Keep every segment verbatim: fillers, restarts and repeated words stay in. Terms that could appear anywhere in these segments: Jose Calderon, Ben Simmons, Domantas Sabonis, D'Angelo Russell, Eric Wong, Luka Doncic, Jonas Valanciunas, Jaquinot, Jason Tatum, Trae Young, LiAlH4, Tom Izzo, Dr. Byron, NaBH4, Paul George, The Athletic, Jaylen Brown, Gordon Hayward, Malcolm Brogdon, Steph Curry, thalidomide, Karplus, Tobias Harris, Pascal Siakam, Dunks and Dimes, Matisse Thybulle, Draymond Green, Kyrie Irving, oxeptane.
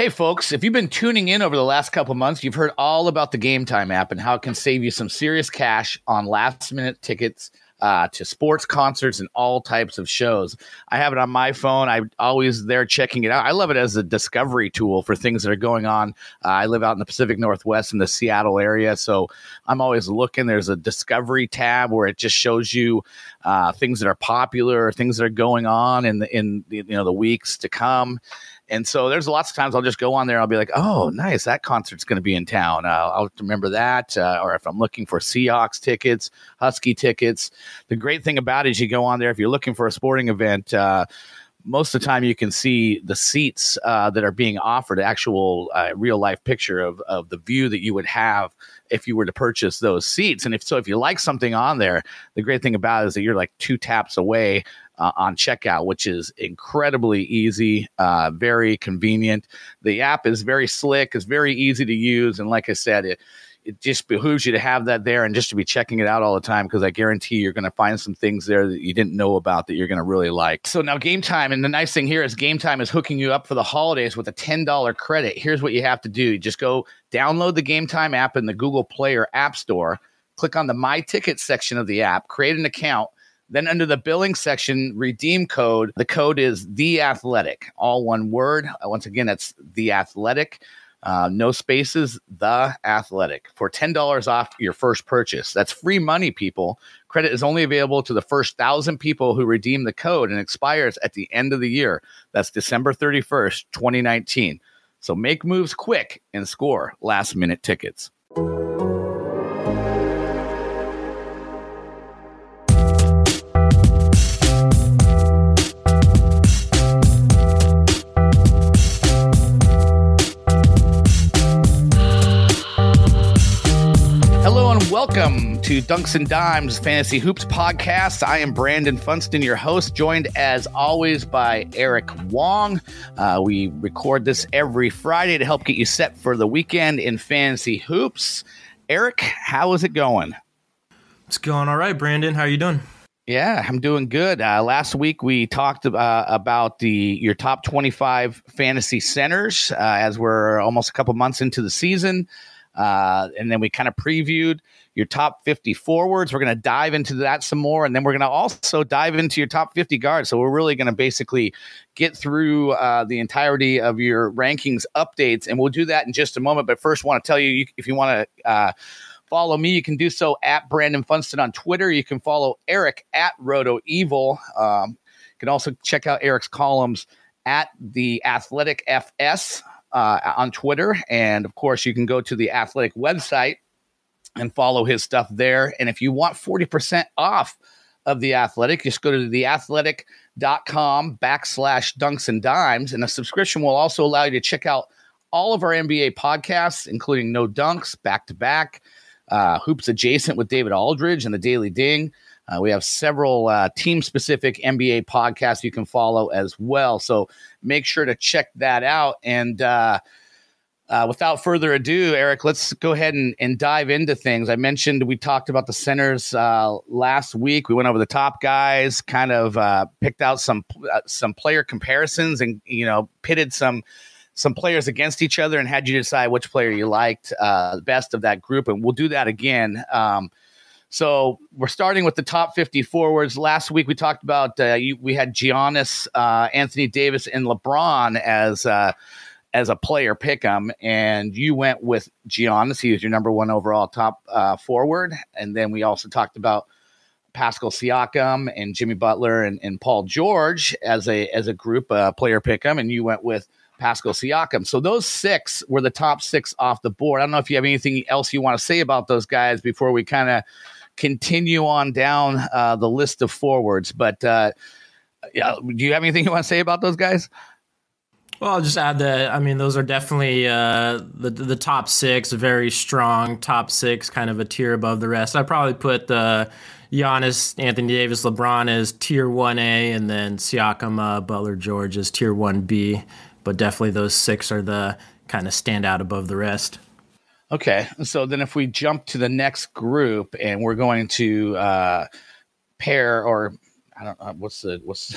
Hey, folks, if you've been tuning in over the last couple of months, you've heard all about the Game Time app and how it can save you some serious cash on last-minute tickets uh, to sports, concerts, and all types of shows. I have it on my phone. I'm always there checking it out. I love it as a discovery tool for things that are going on. Uh, I live out in the Pacific Northwest in the Seattle area, so I'm always looking. There's a discovery tab where it just shows you uh, things that are popular, things that are going on in the in the, you know the weeks to come. And so there's lots of times I'll just go on there. And I'll be like, oh, nice. That concert's going to be in town. Uh, I'll remember that. Uh, or if I'm looking for Seahawks tickets, Husky tickets. The great thing about it is you go on there. If you're looking for a sporting event, uh, most of the time you can see the seats uh, that are being offered, actual uh, real life picture of, of the view that you would have if you were to purchase those seats. And if so, if you like something on there, the great thing about it is that you're like two taps away Uh, on checkout, which is incredibly easy, uh, very convenient. The app is very slick. It's very easy to use. And like I said, it, it just behooves you to have that there and just to be checking it out all the time, because I guarantee you're going to find some things there that you didn't know about that you're going to really like. So now Game Time. And the nice thing here is Game Time is hooking you up for the holidays with a ten dollars credit. Here's what you have to do. You just go download the Game Time app in the Google Play or App Store. Click on the My Ticket section of the app. Create an account. Then under the billing section, redeem code. The code is The Athletic, all one word. Once again, that's The Athletic, uh, no spaces, The Athletic, for ten dollars off your first purchase. That's free money, people. Credit is only available to the first one thousand people who redeem the code and expires at the end of the year. That's December thirty-first, twenty nineteen. So make moves quick and score last-minute tickets. Welcome to Dunks and Dimes Fantasy Hoops Podcast. I am Brandon Funston, your host, joined as always by Eric Wong. Uh, we record this every Friday to help get you set for the weekend in Fantasy Hoops. Eric, how is it going? It's going all right, Brandon. How are you doing? Yeah, I'm doing good. Uh, last week, we talked uh, about the your top twenty-five fantasy centers uh, as we're almost a couple months into the season. Uh, and then we kind of previewed your top fifty forwards. We're going to dive into that some more. And then we're going to also dive into your top fifty guards. So we're really going to basically get through uh, the entirety of your rankings updates. And we'll do that in just a moment. But first, want to tell you, you if you want to uh, follow me, you can do so at Brandon Funston on Twitter. You can follow Eric at RotoEvil. Um, you can also check out Eric's columns at The Athletic F S. Uh, on Twitter. And of course, you can go to the Athletic website and follow his stuff there. And if you want forty percent off of the Athletic, just go to theathletic.com backslash dunks and dimes. And a subscription will also allow you to check out all of our N B A podcasts, including No Dunks, Back to Back, uh, Hoops Adjacent with David Aldridge, and The Daily Ding. Uh, we have several uh, team-specific N B A podcasts you can follow as well. So make sure to check that out. And uh, uh, without further ado, Eric, let's go ahead and, and dive into things. I mentioned we talked about the centers uh, last week. We went over the top guys, kind of uh, picked out some uh, some player comparisons and, you know, pitted some some players against each other and had you decide which player you liked uh, best of that group. And we'll do that again. Um So we're starting with the top fifty forwards. Last week we talked about uh, you, we had Giannis, uh, Anthony Davis, and LeBron as uh, as a player pick 'em, and you went with Giannis. He was your number one overall top uh, forward, and then we also talked about Pascal Siakam and Jimmy Butler and, and Paul George as a as a group uh, player pick 'em, and you went with Pascal Siakam. So those six were the top six off the board. I don't know if you have anything else you want to say about those guys before we kind of continue on down uh, the list of forwards, but uh, yeah, do you have anything you want to say about those guys? Well, I'll just add that I mean those are definitely uh, the the top six, very strong top six, kind of a tier above the rest. I probably put the Giannis, Anthony Davis, LeBron as tier one A, and then Siakam, uh, Butler, George as tier one B. But definitely those six are the kind of stand out above the rest. Okay, so then if we jump to the next group and we're going to uh, pair or I don't know what's the what's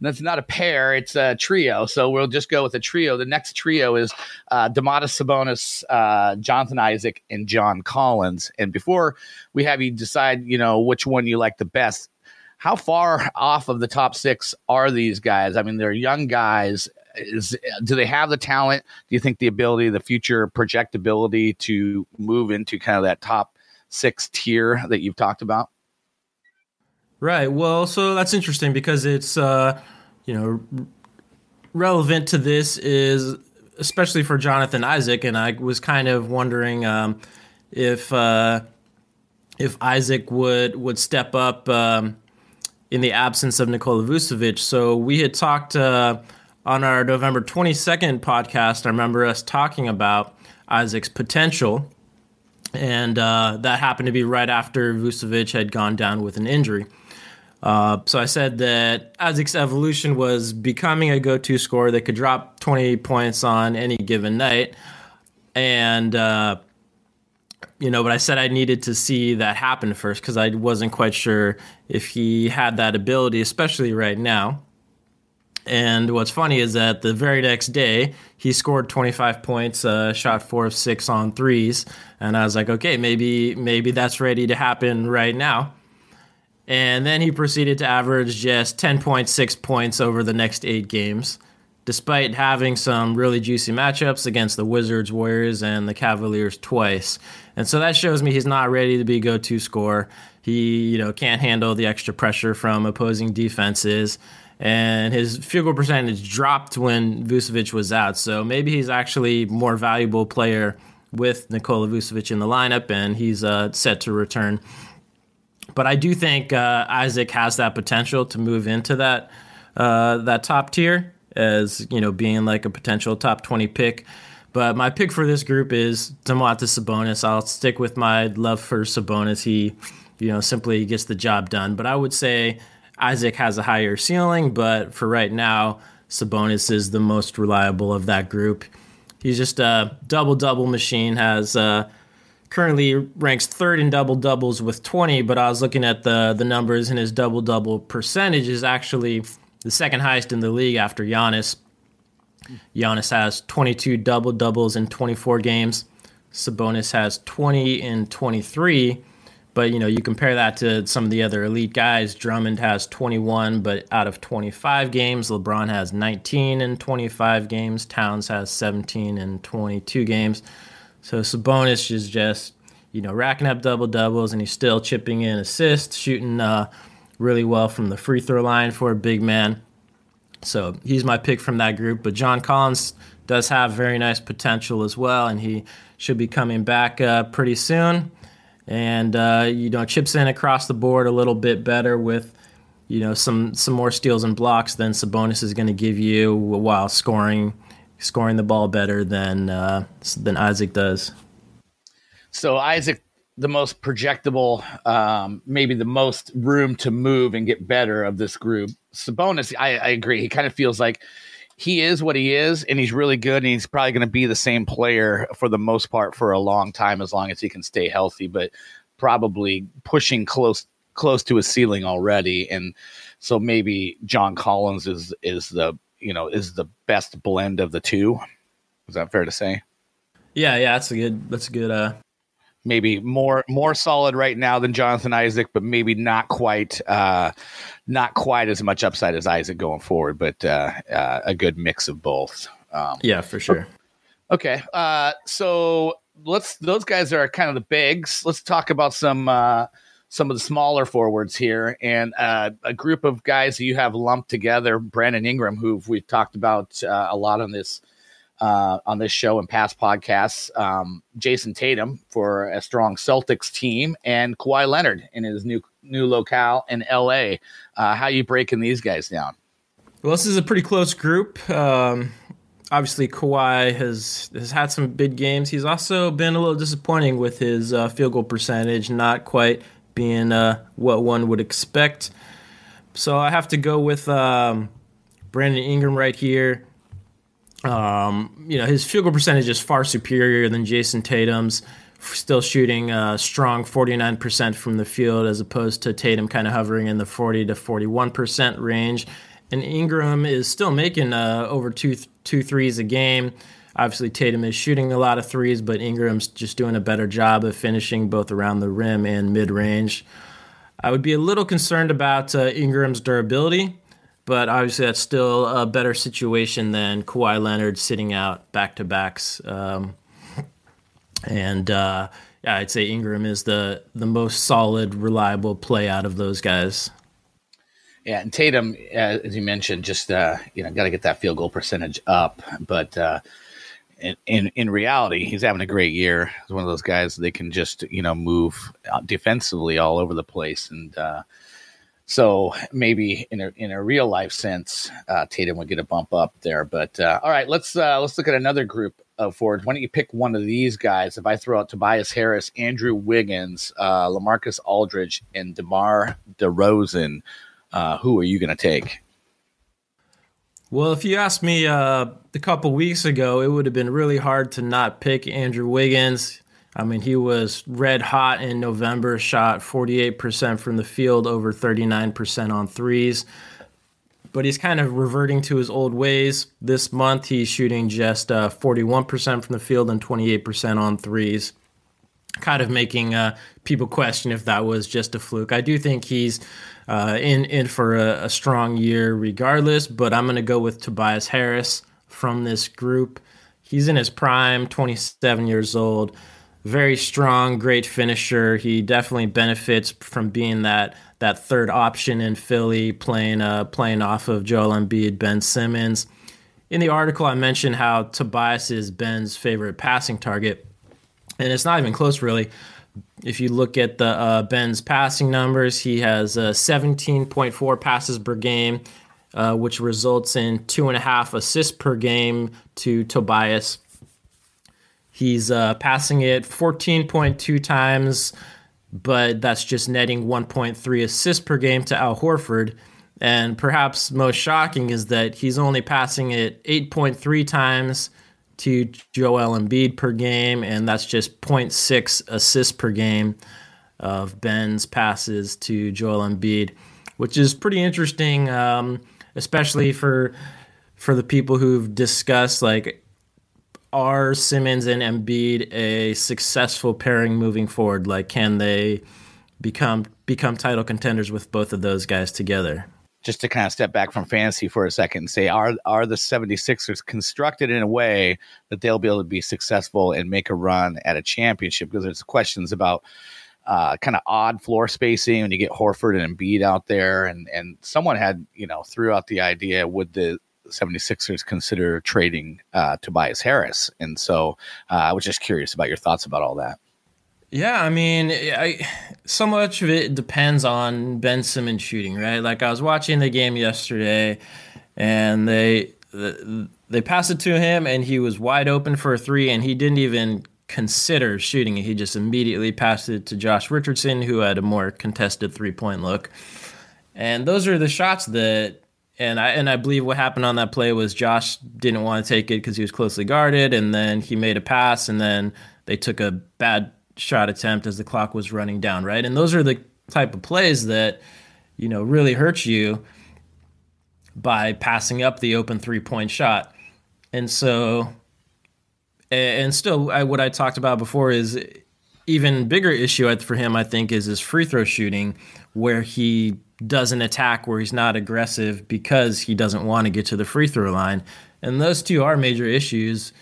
that's not a pair, it's a trio. So we'll just go with a trio. The next trio is uh, Domantas Sabonis, uh, Jonathan Isaac, and John Collins. And before we have you decide, you know, which one you like the best, how far off of the top six are these guys? I mean, they're young guys. Is, do they have the talent? Do you think the ability, the future projectability to move into kind of that top six tier that you've talked about? Right. Well, so that's interesting because it's, uh, you know, relevant to this is especially for Jonathan Isaac. And I was kind of wondering um, if uh, if Isaac would would step up um, in the absence of Nikola Vucevic. So we had talked uh, on our November twenty-second podcast. I remember us talking about Isaac's potential. And uh, that happened to be right after Vucevic had gone down with an injury. Uh, so I said that Isaac's evolution was becoming a go-to scorer that could drop twenty points on any given night. And, uh, you know, but I said I needed to see that happen first because I wasn't quite sure if he had that ability, especially right now. And what's funny is that the very next day, he scored twenty-five points, uh, shot four of six on threes. And I was like, okay, maybe maybe that's ready to happen right now. And then he proceeded to average just ten point six points over the next eight games, despite having some really juicy matchups against the Wizards, Warriors, and the Cavaliers twice. And so that shows me he's not ready to be go-to scorer. He, you know, can't handle the extra pressure from opposing defenses. And his field goal percentage dropped when Vucevic was out. So maybe he's actually a more valuable player with Nikola Vucevic in the lineup, and he's uh, set to return. But I do think uh, Isaac has that potential to move into that uh, that top tier as, you know, being like a potential top twenty pick. But my pick for this group is Domantas Sabonis. I'll stick with my love for Sabonis. He, you know, simply gets the job done. But I would say Isaac has a higher ceiling, but for right now, Sabonis is the most reliable of that group. He's just a double-double machine, has uh, currently ranks third in double-doubles with twenty, but I was looking at the, the numbers, and his double-double percentage is actually the second highest in the league after Giannis. Giannis has twenty-two double-doubles in twenty-four games. Sabonis has twenty in twenty-three. But, you know, you compare that to some of the other elite guys. Drummond has twenty-one, but out of twenty-five games, LeBron has nineteen in twenty-five games. Towns has seventeen in twenty-two games. So Sabonis is just, you know, racking up double-doubles, and he's still chipping in assists, shooting uh, really well from the free throw line for a big man. So he's my pick from that group. But John Collins does have very nice potential as well, and he should be coming back uh, pretty soon. And, uh, you know, chips in across the board a little bit better with, you know, some, some more steals and blocks than Sabonis is going to give you while scoring scoring the ball better than uh, than Isaac does. So Isaac, the most projectable, um, maybe the most room to move and get better of this group. Sabonis, I, I agree. He kind of feels like he is what he is, and he's really good, and he's probably going to be the same player for the most part for a long time as long as he can stay healthy, but probably pushing close close to his ceiling already. And so maybe John Collins is is the you know is the best blend of the two. Is that fair to say? Yeah, yeah, that's a good that's a good uh maybe more more solid right now than Jonathan Isaac, but maybe not quite uh, not quite as much upside as Isaac going forward, but uh, uh, a good mix of both. Um, yeah, for sure. Okay, uh, so let's those guys are kind of the bigs. Let's talk about some uh, some of the smaller forwards here, and uh, a group of guys that you have lumped together. Brandon Ingram, who we've talked about uh, a lot on this. Uh, on this show and past podcasts, um, Jason Tatum for a strong Celtics team, and Kawhi Leonard in his new new locale in L A. Uh, how are you breaking these guys down? Well, this is a pretty close group. Um, obviously, Kawhi has has had some big games. He's also been a little disappointing with his uh, field goal percentage, not quite being uh, what one would expect. So I have to go with um, Brandon Ingram right here. Um, you know, his field goal percentage is far superior than Jason Tatum's. still shooting a strong forty-nine percent from the field, as opposed to Tatum kind of hovering in the forty to forty-one percent range. And Ingram is still making uh, over two, two threes a game. Obviously, Tatum is shooting a lot of threes, but Ingram's just doing a better job of finishing both around the rim and mid-range. I would be a little concerned about uh, Ingram's durability, but obviously that's still a better situation than Kawhi Leonard sitting out back-to-backs. Um, and uh, yeah, I'd say Ingram is the, the most solid, reliable play out of those guys. Yeah, and Tatum, uh, as you mentioned, just uh, you know, got to get that field goal percentage up, but uh In, in in reality, he's having a great year. He's one of those guys that can just, you know, move defensively all over the place. And uh, so maybe in a in a real life sense, uh, Tatum would get a bump up there. But uh, all right, let's uh, let's look at another group of forwards. Why don't you pick one of these guys? If I throw out Tobias Harris, Andrew Wiggins, uh, LaMarcus Aldridge, and DeMar DeRozan, uh, who are you going to take? Well, if you asked me uh, a couple weeks ago, it would have been really hard to not pick Andrew Wiggins. I mean, he was red hot in November, shot forty-eight percent from the field, over thirty-nine percent on threes. But he's kind of reverting to his old ways. This month, he's shooting just uh, forty-one percent from the field and twenty-eight percent on threes, kind of making uh, people question if that was just a fluke. I do think he's uh, in, in for a, a strong year regardless, but I'm going to go with Tobias Harris from this group. He's in his prime, twenty-seven years old, very strong, great finisher. He definitely benefits from being that that third option in Philly, playing uh, playing off of Joel Embiid, Ben Simmons. In the article, I mentioned how Tobias is Ben's favorite passing target. And it's not even close, really. If you look at the uh, Ben's passing numbers, he has uh, seventeen point four passes per game, uh, which results in two and a half assists per game to Tobias. He's uh, passing it fourteen point two times, but that's just netting one point three assists per game to Al Horford. And perhaps most shocking is that he's only passing it eight point three times to Joel Embiid per game, and that's just zero point six assists per game of Ben's passes to Joel Embiid, which is pretty interesting, um, especially for for the people who've discussed, like, are Simmons and Embiid a successful pairing moving forward? Like, can they become become title contenders with both of those guys together? Just to kind of step back from fantasy for a second and say, are are the 76ers constructed in a way that they'll be able to be successful and make a run at a championship? Because there's questions about uh, kind of odd floor spacing when you get Horford and Embiid out there. And, and someone had, you know, threw out the idea, would the 76ers consider trading uh, Tobias Harris? And so uh, I was just curious about your thoughts about all that. Yeah, I mean, I, so much of it depends on Ben Simmons shooting, right? Like, I was watching the game yesterday, and they they passed it to him, and he was wide open for a three, and he didn't even consider shooting it. He just immediately passed it to Josh Richardson, who had a more contested three-point look. And those are the shots that, and I and I believe what happened on that play was Josh didn't want to take it because he was closely guarded, and then he made a pass, and then they took a bad shot attempt as the clock was running down, right? And those are the type of plays that, you know, really hurt you by passing up the open three-point shot. And so, and still, I, what I talked about before is even bigger issue for him, I think, is his free throw shooting, where he doesn't attack, where he's not aggressive because he doesn't want to get to the free throw line. And those two are major issues.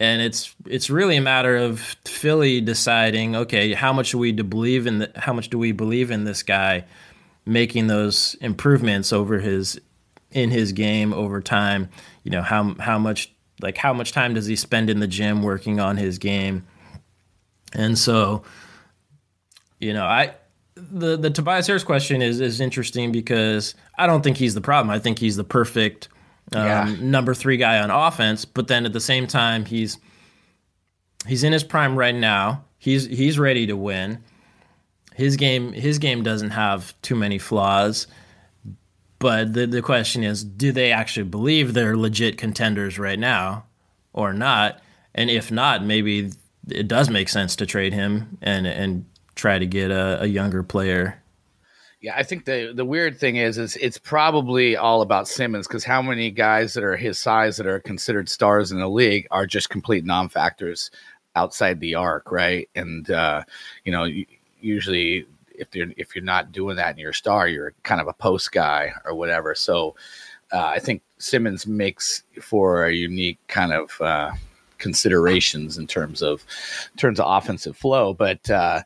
And it's it's really a matter of Philly deciding, okay, how much do we believe in the, how much do we believe in this guy making those improvements over his in his game over time? You know, how how much like how much time does he spend in the gym working on his game? And so, you know, I the the Tobias Harris question is is interesting because I don't think he's the problem. I think he's the perfect Um, yeah. number three guy on offense, but then at the same time, he's he's in his prime right now. He's he's ready to win. His game his game doesn't have too many flaws, but the the question is, do they actually believe they're legit contenders right now or not? And if not, maybe it does make sense to trade him and and try to get a, a younger player. Yeah, I think the, the weird thing is, is it's probably all about Simmons, because how many guys that are his size that are considered stars in the league are just complete non-factors outside the arc, right? And, uh, you know, usually if you're, if you're not doing that and you're a star, you're kind of a post guy or whatever. So uh, I think Simmons makes for a unique kind of uh, considerations in terms of in terms of offensive flow. But, uh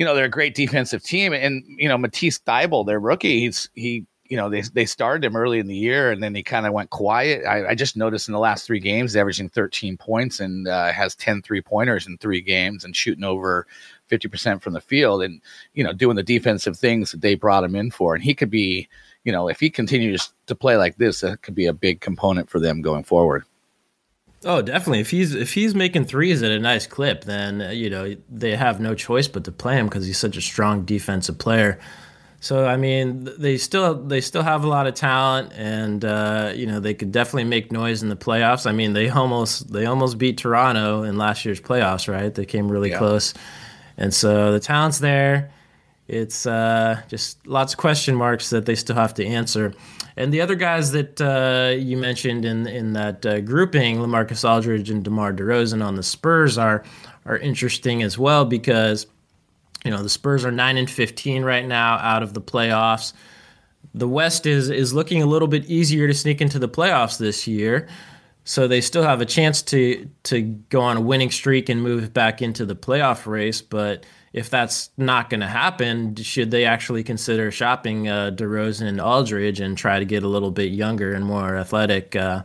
you know, they're a great defensive team, and you know Matisse Thybulle, their rookie, he's he, you know, they they started him early in the year, and then he kind of went quiet. I, I just noticed in the last three games, he's averaging thirteen points and uh, has ten three pointers in three games, and shooting over fifty percent from the field, and you know doing the defensive things that they brought him in for. And he could be, you know, if he continues to play like this, that could be a big component for them going forward. Oh, definitely. If he's if he's making threes at a nice clip, then uh, you know they have no choice but to play him because he's such a strong defensive player. So I mean, they still they still have a lot of talent, and uh, you know they could definitely make noise in the playoffs. I mean, they almost they almost beat Toronto in last year's playoffs, right? They came really yeah. close, and so the talent's there. It's uh, just lots of question marks that they still have to answer. And the other guys that uh, you mentioned in in that uh, grouping, LaMarcus Aldridge and DeMar DeRozan on the Spurs, are are interesting as well because, you know, the Spurs are nine and fifteen right now out of the playoffs. The West is is looking a little bit easier to sneak into the playoffs this year, so they still have a chance to to go on a winning streak and move back into the playoff race, but if that's not going to happen, should they actually consider shopping uh, DeRozan and Aldridge and try to get a little bit younger and more athletic? Uh,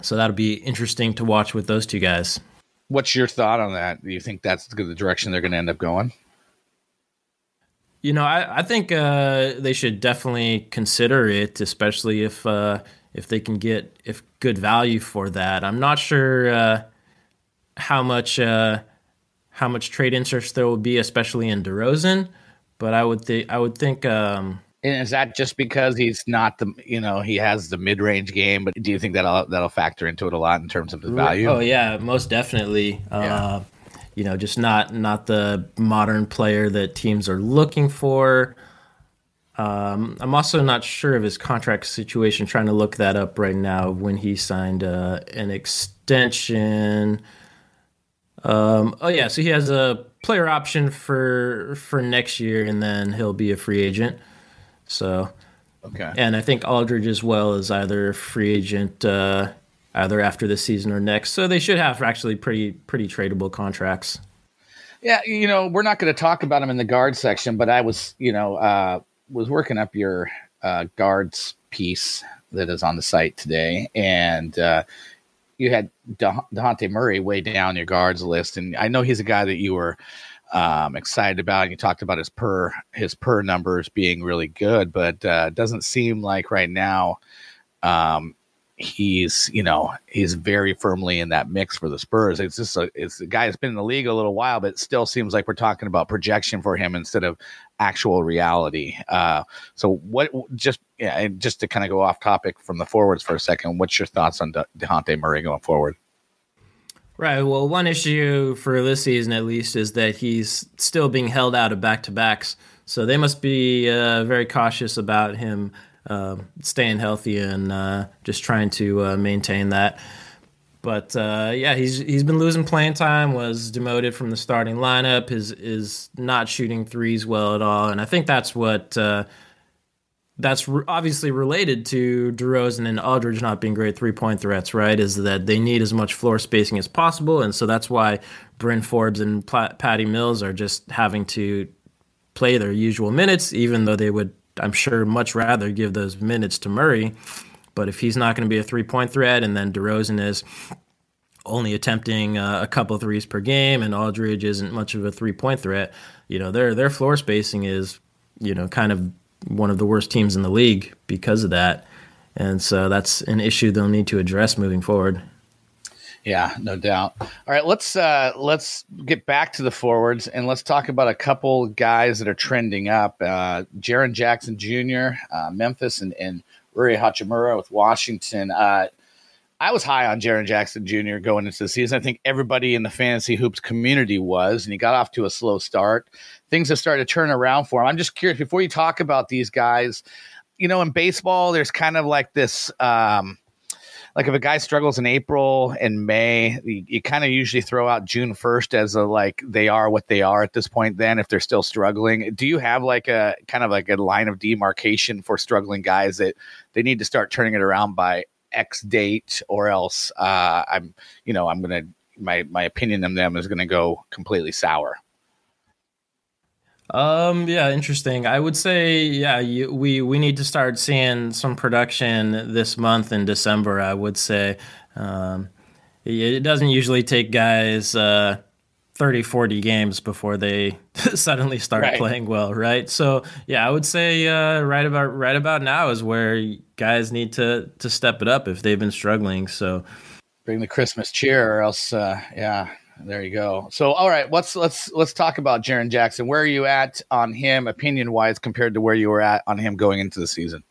so that'll be interesting to watch with those two guys. What's your thought on that? Do you think that's the direction they're going to end up going? You know, I, I think uh, they should definitely consider it, especially if uh, if they can get if good value for that. I'm not sure uh, how much. Uh, how much trade interest there will be, especially in DeRozan. But I would think, I would think, um, and is that just because he's not the, you know, he has the mid range game, but do you think that'll, that'll factor into it a lot in terms of the value? Oh yeah, most definitely. Yeah. Uh, you know, just not, not the modern player that teams are looking for. Um, I'm also not sure of his contract situation, trying to look that up right now, when he signed uh, an extension. Um, oh yeah, so he has a player option for for next year, and then he'll be a free agent. So, okay. And I think Aldridge as well is either a free agent uh, either after this season or next. So they should have actually pretty pretty tradable contracts. Yeah, you know, we're not going to talk about him in the guard section, but I was, you know, uh, was working up your uh, guards piece that is on the site today, and. Uh, You had De- DeJounte Murray way down your guards list, and I know he's a guy that you were um, excited about, and you talked about his per his per numbers being really good, but uh, doesn't seem like right now um, he's you know he's very firmly in that mix for the Spurs. It's just a, it's a guy that's been in the league a little while, but it still seems like we're talking about projection for him instead of actual reality. Uh, so what just yeah, and just to kind of go off topic from the forwards for a second, what's your thoughts on De- DeJounte Murray going forward? Right. Well, one issue for this season, at least, is that he's still being held out of back-to-backs. So they must be uh, very cautious about him uh, staying healthy and uh, just trying to uh, maintain that. But uh, yeah, he's he's been losing playing time. Was demoted from the starting lineup. Is is not shooting threes well at all. And I think that's what uh, that's re- obviously related to DeRozan and Aldridge not being great three point threats. Right? Is that they need as much floor spacing as possible, and so that's why Bryn Forbes and Pla- Patty Mills are just having to play their usual minutes, even though they would, I'm sure, much rather give those minutes to Murray. But if he's not going to be a three-point threat, and then DeRozan is only attempting uh, a couple threes per game, and Aldridge isn't much of a three-point threat, you know, their their floor spacing is, you know, kind of one of the worst teams in the league because of that. And so that's an issue they'll need to address moving forward. Yeah, no doubt. All right, let's uh, let's get back to the forwards, and let's talk about a couple guys that are trending up. Uh, Jaren Jackson Junior, uh, Memphis, and and Rui Hachimura with Washington. Uh, I was high on Jaren Jackson Junior going into the season. I think everybody in the Fantasy Hoops community was, and he got off to a slow start. Things have started to turn around for him. I'm just curious, before you talk about these guys, you know, in baseball, there's kind of like this, um, like if a guy struggles in April and May, you, you kind of usually throw out June first as a, like, they are what they are at this point then, if they're still struggling. Do you have like a kind of like a line of demarcation for struggling guys that they need to start turning it around by X date, or else uh, I'm, you know, I'm going to, my, my opinion on them is going to go completely sour? Um. Yeah. Interesting. I would say. Yeah. You, we we need to start seeing some production this month in December. I would say. Um, it doesn't usually take guys uh, thirty, forty games before they suddenly start right. playing well, right? So yeah, I would say uh, right about right about now is where guys need to to step it up if they've been struggling. So bring the Christmas cheer, or else. Uh, yeah. There you go. So, all right, let's let's let's talk about Jaren Jackson. Where are you at on him, opinion wise, compared to where you were at on him going into the season?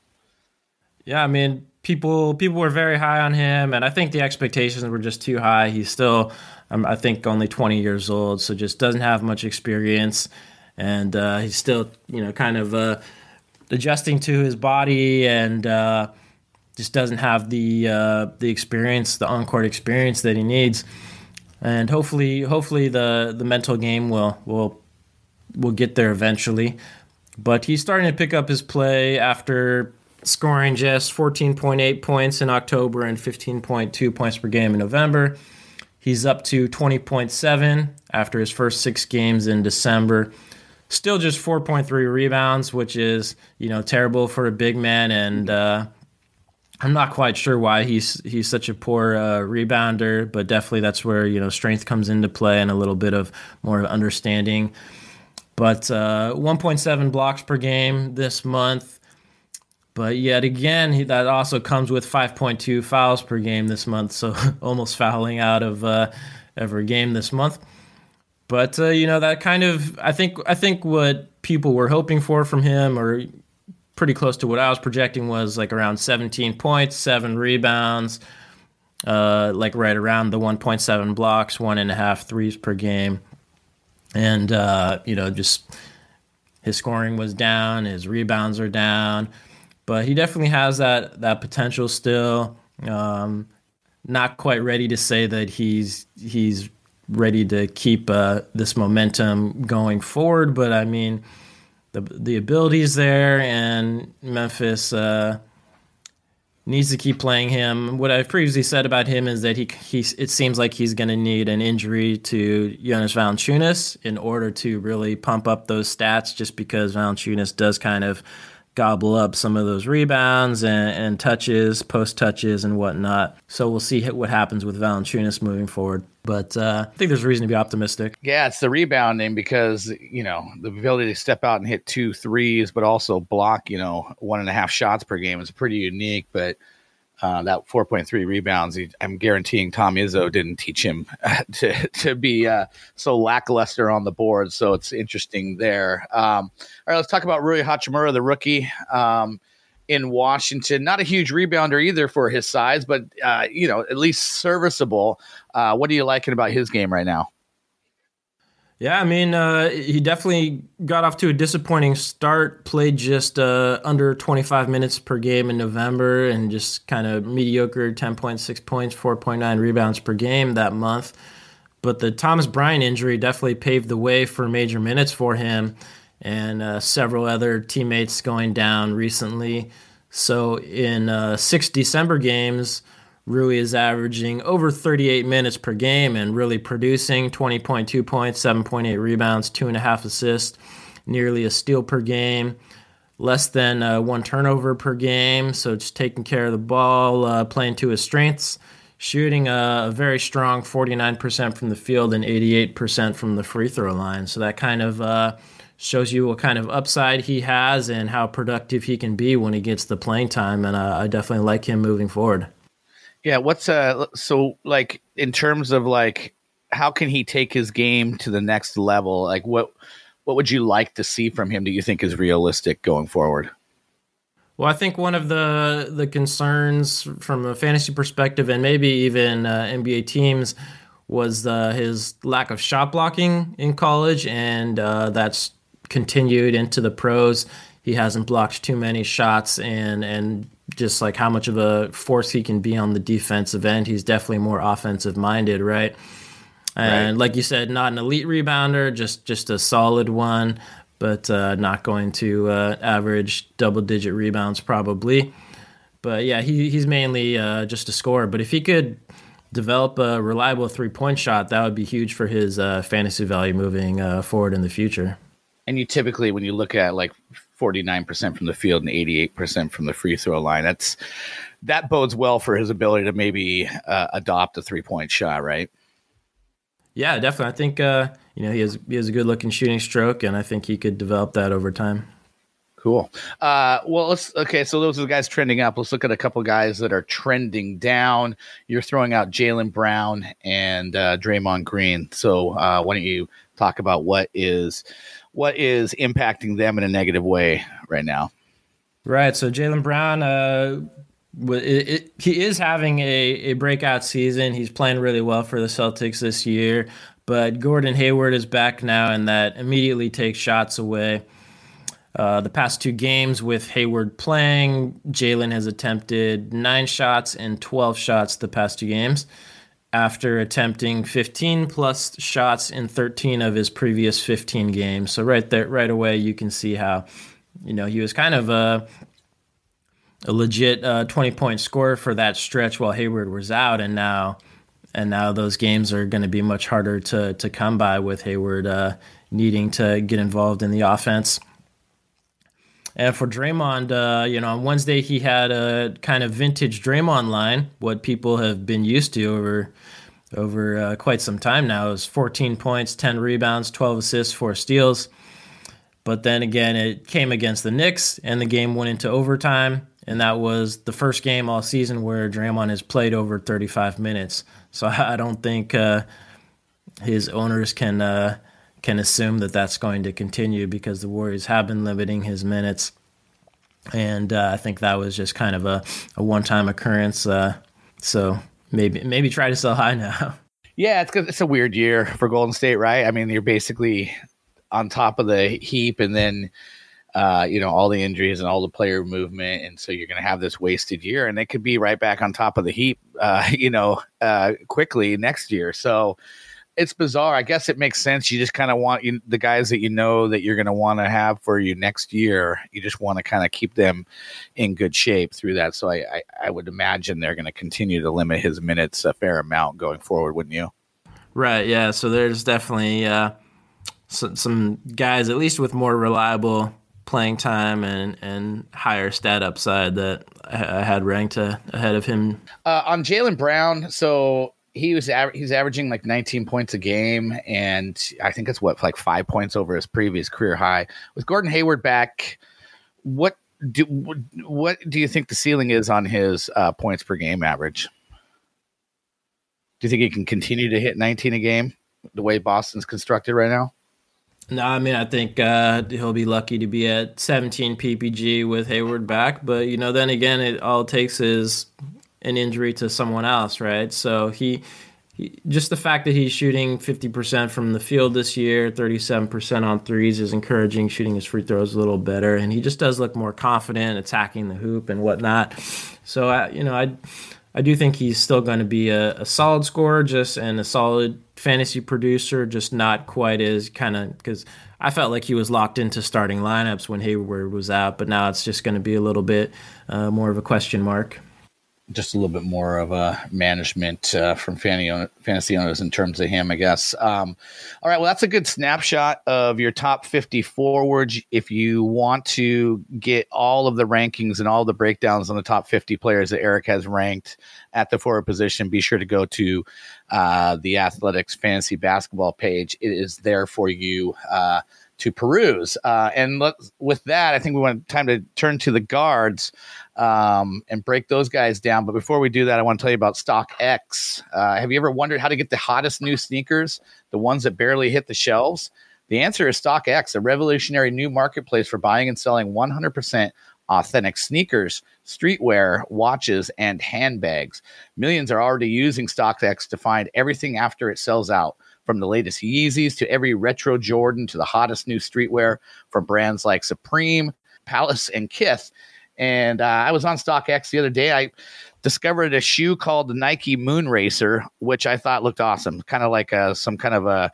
Yeah, I mean, people people were very high on him, and I think the expectations were just too high. He's still, um, I think, only twenty years old, so just doesn't have much experience, and uh, he's still, you know, kind of uh, adjusting to his body, and uh, just doesn't have the uh, the experience, the on-court experience that he needs. And hopefully, hopefully the, the mental game will will will get there eventually. But he's starting to pick up his play after scoring just fourteen point eight points in October and fifteen point two points per game in November. He's up to twenty point seven after his first six games in December. Still just four point three rebounds, which is, you know, terrible for a big man. And uh, I'm not quite sure why he's he's such a poor uh, rebounder, but definitely that's where, you know, strength comes into play and a little bit of more understanding. But uh, one point seven blocks per game this month. But yet again, he, that also comes with five point two fouls per game this month, so almost fouling out of uh, every game this month. But uh, you know, that kind of I think I think what people were hoping for from him, or pretty close to what I was projecting, was like around seventeen points, seven rebounds, uh, like right around the one point seven blocks, one and a half threes per game. And, uh, you know, just his scoring was down, his rebounds are down, but he definitely has that, that potential still. Um, not quite ready to say that he's, he's ready to keep uh, this momentum going forward, but I mean, The, the ability's there, and Memphis uh, needs to keep playing him. What I've previously said about him is that he, he it seems like he's going to need an injury to Jonas Valanciunas in order to really pump up those stats, just because Valanciunas does kind of gobble up some of those rebounds and, and touches, post touches and whatnot. So we'll see what happens with Valanciunas moving forward. But uh, I think there's reason to be optimistic. Yeah, it's the rebounding, because, you know, the ability to step out and hit two threes, but also block, you know, one and a half shots per game is pretty unique. But uh, that four point three rebounds, he, I'm guaranteeing Tom Izzo didn't teach him to, to be uh, so lackluster on the board. So it's interesting there. Um, all right, let's talk about Rui Hachimura, the rookie. Um in Washington, not a huge rebounder either for his size, but, uh, you know, at least serviceable. Uh, what are you liking about his game right now? Yeah, I mean, uh, he definitely got off to a disappointing start, played just uh, under twenty-five minutes per game in November, and just kind of mediocre ten point six points, four point nine rebounds per game that month. But the Thomas Bryant injury definitely paved the way for major minutes for him, and uh, several other teammates going down recently. So in uh, six December games, Rui is averaging over thirty-eight minutes per game and really producing twenty point two points, seven point eight rebounds, two and a half assists, nearly a steal per game, less than uh, one turnover per game. So just taking care of the ball, uh, playing to his strengths, shooting a very strong forty-nine percent from the field and eighty-eight percent from the free throw line. So that kind of uh, shows you what kind of upside he has and how productive he can be when he gets the playing time. And uh, I definitely like him moving forward. Yeah. What's uh so like in terms of like, how can he take his game to the next level? Like what, what would you like to see from him? Do you think is realistic going forward? Well, I think one of the the concerns from a fantasy perspective, and maybe even uh, N B A teams, was uh, his lack of shot blocking in college, and uh, that's continued into the pros. He hasn't blocked too many shots, and and just like how much of a force he can be on the defensive end. He's definitely more offensive-minded, right? And right. like you said, not an elite rebounder, just just a solid one. But uh, not going to uh, average double-digit rebounds probably. But, yeah, he he's mainly uh, just a scorer. But if he could develop a reliable three-point shot, that would be huge for his uh, fantasy value moving uh, forward in the future. And you typically, when you look at, like, forty-nine percent from the field and eighty-eight percent from the free-throw line, that's that bodes well for his ability to maybe uh, adopt a three-point shot, right? Yeah, definitely. I think uh, you know he has he has a good looking shooting stroke, and I think he could develop that over time. Cool. Uh, well, let's okay. So those are the guys trending up. Let's look at a couple guys that are trending down. You're throwing out Jaylen Brown and uh, Draymond Green. So uh, why don't you talk about what is what is impacting them in a negative way right now? Right. So Jaylen Brown. Uh, It, it, he is having a, a breakout season. He's playing really well for the Celtics this year, but Gordon Hayward is back now, and that immediately takes shots away. Uh, the past two games with Hayward playing, Jaylen has attempted nine shots and twelve shots the past two games after attempting fifteen plus shots in thirteen of his previous fifteen games. So right there, right away, you can see how, you know, he was kind of a... a legit uh, twenty-point scorer for that stretch while Hayward was out, and now and now those games are going to be much harder to to come by with Hayward uh, needing to get involved in the offense. And for Draymond, uh, you know, on Wednesday he had a kind of vintage Draymond line, what people have been used to over over uh, quite some time now. It was fourteen points, ten rebounds, twelve assists, four steals. But then again, it came against the Knicks, and the game went into overtime. And that was the first game all season where Draymond has played over thirty-five minutes. So I don't think uh, his owners can uh, can assume that that's going to continue, because the Warriors have been limiting his minutes. And uh, I think that was just kind of a, a one-time occurrence. Uh, so maybe maybe try to sell high now. Yeah, it's it's a weird year for Golden State, right? I mean, you're basically on top of the heap, and then Uh, you know, all the injuries and all the player movement. And so you're going to have this wasted year, and they could be right back on top of the heap, uh, you know, uh, quickly next year. So it's bizarre. I guess it makes sense. You just kind of want you, the guys that you know that you're going to want to have for you next year. You just want to kind of keep them in good shape through that. So I, I, I would imagine they're going to continue to limit his minutes a fair amount going forward, wouldn't you? Right. Yeah. So there's definitely uh, some, some guys, at least with more reliable playing time and, and higher stat upside, that I had ranked uh, ahead of him. Uh, on Jaylen Brown, so he was aver- he's averaging like nineteen points a game, and I think it's what, like five points over his previous career high. With Gordon Hayward back, what do what do you think the ceiling is on his uh, points per game average? Do you think he can continue to hit nineteen a game the way Boston's constructed right now? No, I mean, I think uh, he'll be lucky to be at seventeen P P G with Hayward back. But, you know, then again, it all takes is an injury to someone else, right? So he, he just the fact that he's shooting fifty percent from the field this year, thirty-seven percent on threes is encouraging, shooting his free throws a little better. And he just does look more confident attacking the hoop and whatnot. So, I, you know, I I do think he's still going to be a, a solid scorer, just and a solid fantasy producer, just not quite as kind of, because I felt like he was locked into starting lineups when Hayward was out, but now it's just going to be a little bit uh, more of a question mark. Just a little bit more of a management uh, from fantasy owners in terms of him, I guess. Um, all right, well, that's a good snapshot of your top fifty forwards. If you want to get all of the rankings and all the breakdowns on the top fifty players that Eric has ranked at the forward position, be sure to go to uh, the Athletic's fantasy basketball page. It is there for you uh, to peruse. Uh, and look, with that, I think we want time to turn to the guards um, and break those guys down. But before we do that, I want to tell you about StockX. Uh, have you ever wondered how to get the hottest new sneakers, the ones that barely hit the shelves? The answer is StockX, a revolutionary new marketplace for buying and selling one hundred percent authentic sneakers, streetwear, watches, and handbags. Millions are already using StockX to find everything after it sells out, from the latest Yeezys to every retro Jordan to the hottest new streetwear from brands like Supreme, Palace, and Kith. And uh, I was on StockX the other day. I discovered a shoe called the Nike Moon Racer, which I thought looked awesome. Kind of like a, some kind of a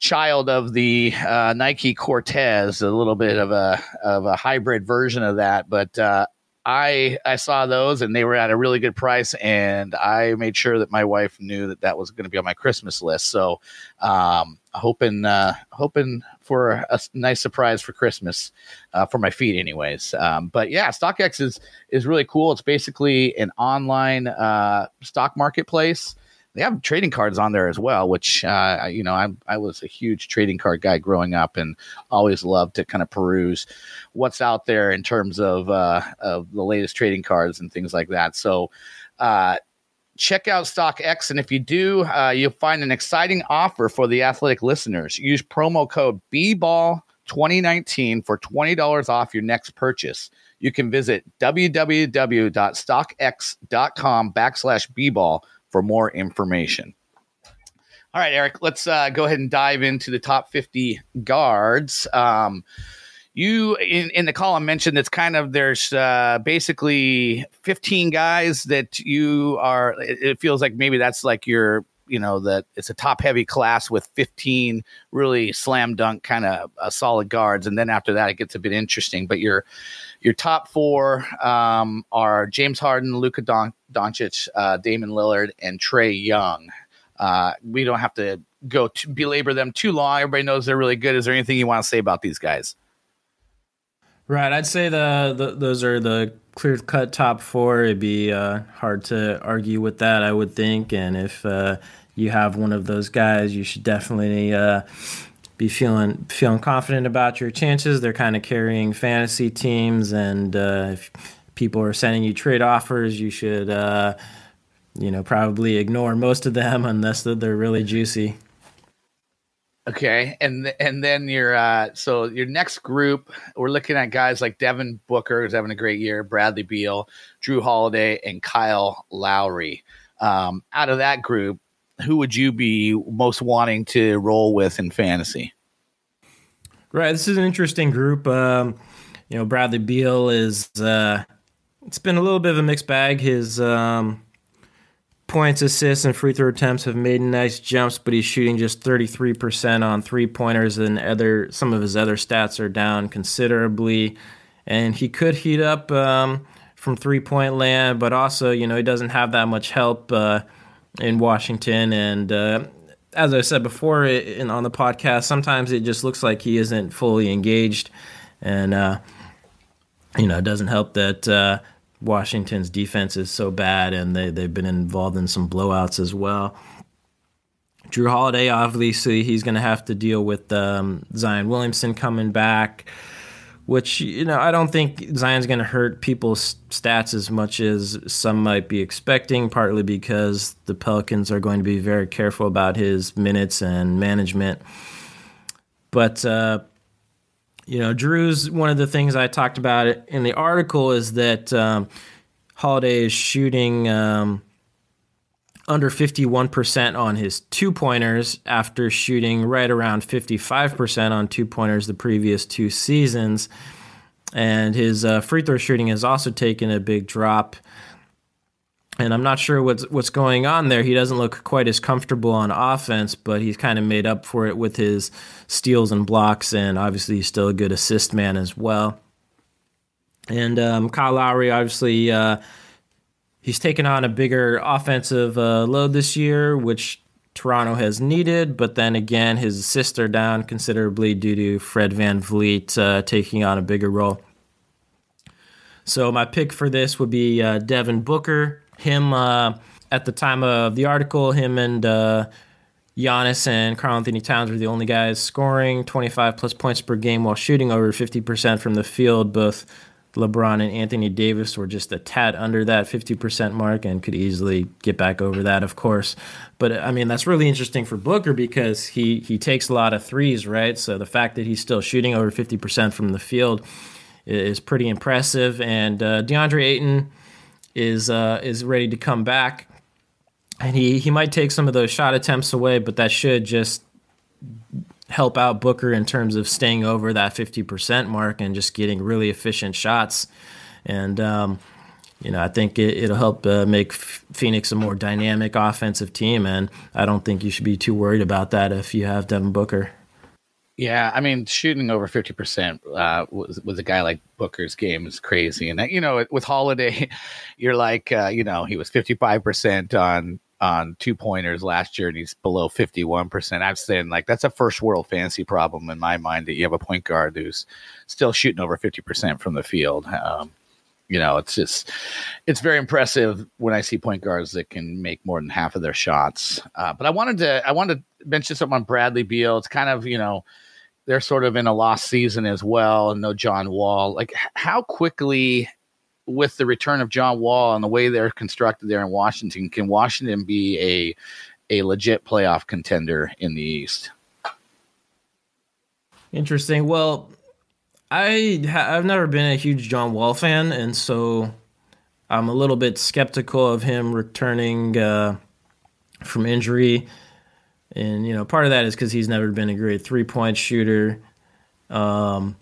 child of the uh, Nike Cortez, a little bit of a of a hybrid version of that. But uh, I I saw those, and they were at a really good price, and I made sure that my wife knew that that was going to be on my Christmas list. So um, hoping uh, hoping for a nice surprise for Christmas uh, for my feet, anyways. Um, but yeah, StockX is is really cool. It's basically an online uh, stock marketplace. They have trading cards on there as well, which, uh, you know, I I was a huge trading card guy growing up and always loved to kind of peruse what's out there in terms of uh, of the latest trading cards and things like that. So uh, check out StockX. And if you do, uh, you'll find an exciting offer for the Athletic listeners. Use promo code B ball twenty nineteen for twenty dollars off your next purchase. You can visit www.stockx.com backslash B-ball for more information. All right, Eric, let's uh, go ahead and dive into the top fifty guards. Um, you, in, in the column, mentioned it's kind of there's uh, basically fifteen guys that you are, it, it feels like maybe that's like your, you know, that it's a top-heavy class with fifteen really slam-dunk kind of uh, solid guards. And then after that, it gets a bit interesting. But your your top four um, are James Harden, Luka Don- Doncic, uh, Damon Lillard, and Trae Young. Uh, we don't have to go to belabor them too long. Everybody knows they're really good. Is there anything you want to say about these guys? Right. I'd say the, the those are the clear-cut top four. It'd be uh, hard to argue with that, I would think. And if uh, you have one of those guys, you should definitely uh, be feeling feeling confident about your chances. They're kind of carrying fantasy teams, and uh, if people are sending you trade offers, you should uh, you know, probably ignore most of them unless they're really juicy. Okay, and th- and then your uh, so your next group, we're looking at guys like Devin Booker, who's having a great year, Bradley Beal, Drew Holiday, and Kyle Lowry. Um, out of that group, who would you be most wanting to roll with in fantasy? Right, this is an interesting group. Um, you know, Bradley Beal is uh, it's been a little bit of a mixed bag. His um, points, assists, and free throw attempts have made nice jumps, but he's shooting just thirty-three percent on three-pointers, and other some of his other stats are down considerably. And he could heat up um, from three-point land, but also, you know, he doesn't have that much help uh, in Washington. And uh, as I said before it, in, on the podcast, sometimes it just looks like he isn't fully engaged, and, uh, you know, it doesn't help that uh, – Washington's defense is so bad, and they, they've been involved in some blowouts as well. Drew Holiday, obviously, he's going to have to deal with um, Zion Williamson coming back, which, you know, I don't think Zion's going to hurt people's stats as much as some might be expecting, partly because the Pelicans are going to be very careful about his minutes and management. But, uh, you know, Drew's one of the things I talked about in the article is that um, Holiday is shooting um, under fifty-one percent on his two-pointers after shooting right around fifty-five percent on two-pointers the previous two seasons. And his uh, free throw shooting has also taken a big drop. And I'm not sure what's what's going on there. He doesn't look quite as comfortable on offense, but he's kind of made up for it with his steals and blocks, and obviously he's still a good assist man as well. And um, Kyle Lowry, obviously, uh, he's taken on a bigger offensive uh, load this year, which Toronto has needed, but then again, his assists are down considerably due to Fred VanVleet uh, taking on a bigger role. So my pick for this would be uh, Devin Booker. Him, uh, at the time of the article, him and uh, Giannis and Karl Anthony Towns were the only guys scoring twenty-five plus points per game while shooting over fifty percent from the field. Both LeBron and Anthony Davis were just a tad under that fifty percent mark and could easily get back over that, of course. But, I mean, that's really interesting for Booker because he, he takes a lot of threes, right? So the fact that he's still shooting over fifty percent from the field is pretty impressive. And uh, DeAndre Ayton is uh, is ready to come back. And he, he might take some of those shot attempts away, but that should just help out Booker in terms of staying over that fifty percent mark and just getting really efficient shots. And, um, you know, I think it, it'll help uh, make Phoenix a more dynamic offensive team, and I don't think you should be too worried about that if you have Devin Booker. Yeah, I mean, shooting over fifty percent uh, was, was a guy like Booker's game is crazy. And, that, you know, with Holiday, you're like, uh, you know, he was fifty-five percent on on two-pointers last year, and he's below fifty-one percent. I'm saying, like, that's a first-world fantasy problem in my mind, that you have a point guard who's still shooting over fifty percent from the field. Um, you know, it's just – it's very impressive when I see point guards that can make more than half of their shots. Uh, but I wanted to – I wanted to mention something on Bradley Beal. It's kind of, you know, they're sort of in a lost season as well, and no John Wall. Like, how quickly – with the return of John Wall and the way they're constructed there in Washington, can Washington be a a legit playoff contender in the East? Interesting. Well, I ha- I've never been a huge John Wall fan, and so I'm a little bit skeptical of him returning uh, from injury. And you know, part of that is because he's never been a great three-point shooter. Um,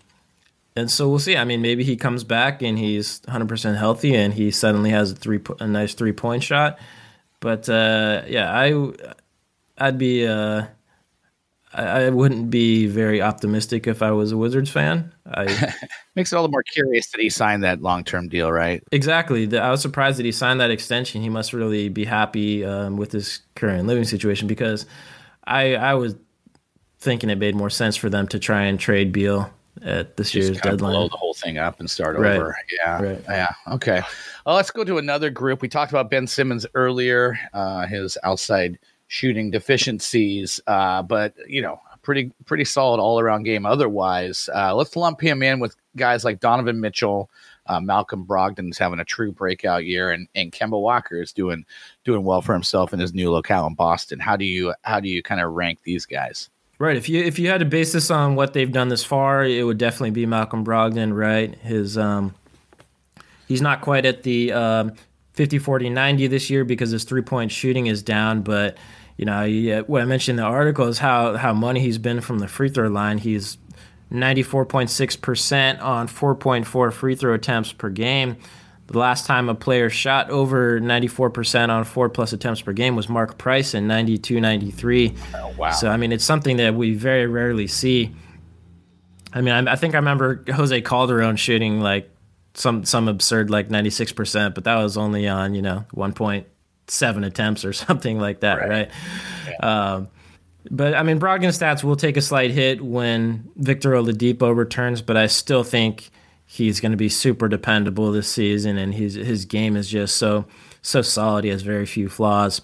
And so we'll see. I mean, maybe he comes back and he's one hundred percent healthy and he suddenly has a three a nice three-point shot. But, uh, yeah, I, I'd be uh, – I, I wouldn't be very optimistic if I was a Wizards fan. I, Makes it all the more curious that he signed that long-term deal, right? Exactly. The, I was surprised that he signed that extension. He must really be happy um, with his current living situation, because I, I was thinking it made more sense for them to try and trade Beal at this year's deadline. Just blow the whole thing up and start right. over. Yeah. Right. Yeah. Okay. Well, let's go to another group. We talked about Ben Simmons earlier, uh, his outside shooting deficiencies, uh, but, you know, pretty, pretty solid all around game otherwise. Uh, let's lump him in with guys like Donovan Mitchell. Uh, Malcolm Brogdon's having a true breakout year, and, and Kemba Walker is doing, doing well for himself in his new locale in Boston. How do you, how do you kind of rank these guys? Right. If you if you had to base this on what they've done this far, it would definitely be Malcolm Brogdon, right? His um, he's not quite at the um, fifty, forty, ninety this year because his three-point shooting is down. But, you know, he, what I mentioned in the article is how, how money he's been from the free throw line. He's ninety-four point six percent on four point four free throw attempts per game. The last time a player shot over ninety-four percent on four-plus attempts per game was Mark Price in ninety-two ninety-three. Oh, wow. So, I mean, it's something that we very rarely see. I mean, I, I think I remember Jose Calderon shooting, like, some some absurd, like, ninety-six percent, but that was only on, you know, one point seven attempts or something like that, right? right? Yeah. Um, but, I mean, Brogdon's stats will take a slight hit when Victor Oladipo returns, but I still think he's going to be super dependable this season, and his his game is just so so solid. He has very few flaws.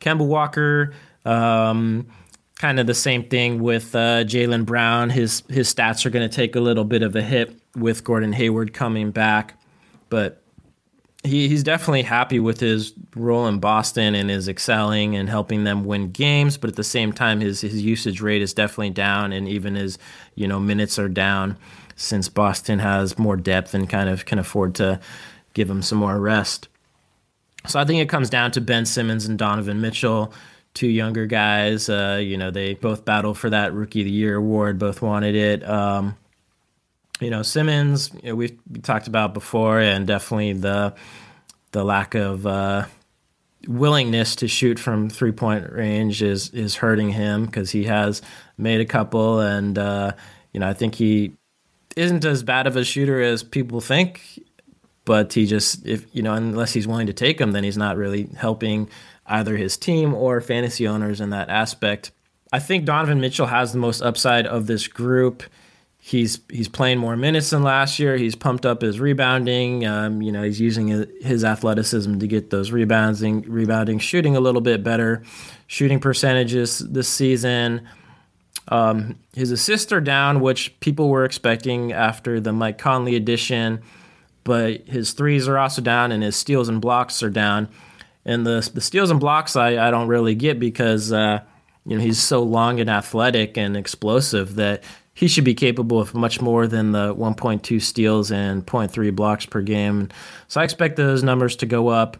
Kemba Walker, um, kind of the same thing with uh, Jaylen Brown. His his stats are going to take a little bit of a hit with Gordon Hayward coming back, but he he's definitely happy with his role in Boston and is excelling and helping them win games. But at the same time, his his usage rate is definitely down, and even his you know minutes are down, since Boston has more depth and kind of can afford to give him some more rest. So I think it comes down to Ben Simmons and Donovan Mitchell, two younger guys. Uh, you know, they both battled for that Rookie of the Year award, both wanted it. Um, you know, Simmons, you know, we've talked about before, and definitely the the lack of uh, willingness to shoot from three-point range is, is hurting him, because he has made a couple, and, uh, you know, I think he isn't as bad of a shooter as people think, but he just, if you know, unless he's willing to take them, then he's not really helping either his team or fantasy owners in that aspect. I think Donovan Mitchell has the most upside of this group. He's he's playing more minutes than last year. He's pumped up his rebounding. Um, you know, he's using his athleticism to get those rebounding, rebounding, shooting a little bit better, shooting percentages this season. Um, his assists are down, which people were expecting after the Mike Conley addition, but his threes are also down, and his steals and blocks are down. And the the steals and blocks I, I don't really get, because uh, you know he's so long and athletic and explosive that he should be capable of much more than the one point two steals and zero point three blocks per game. So I expect those numbers to go up.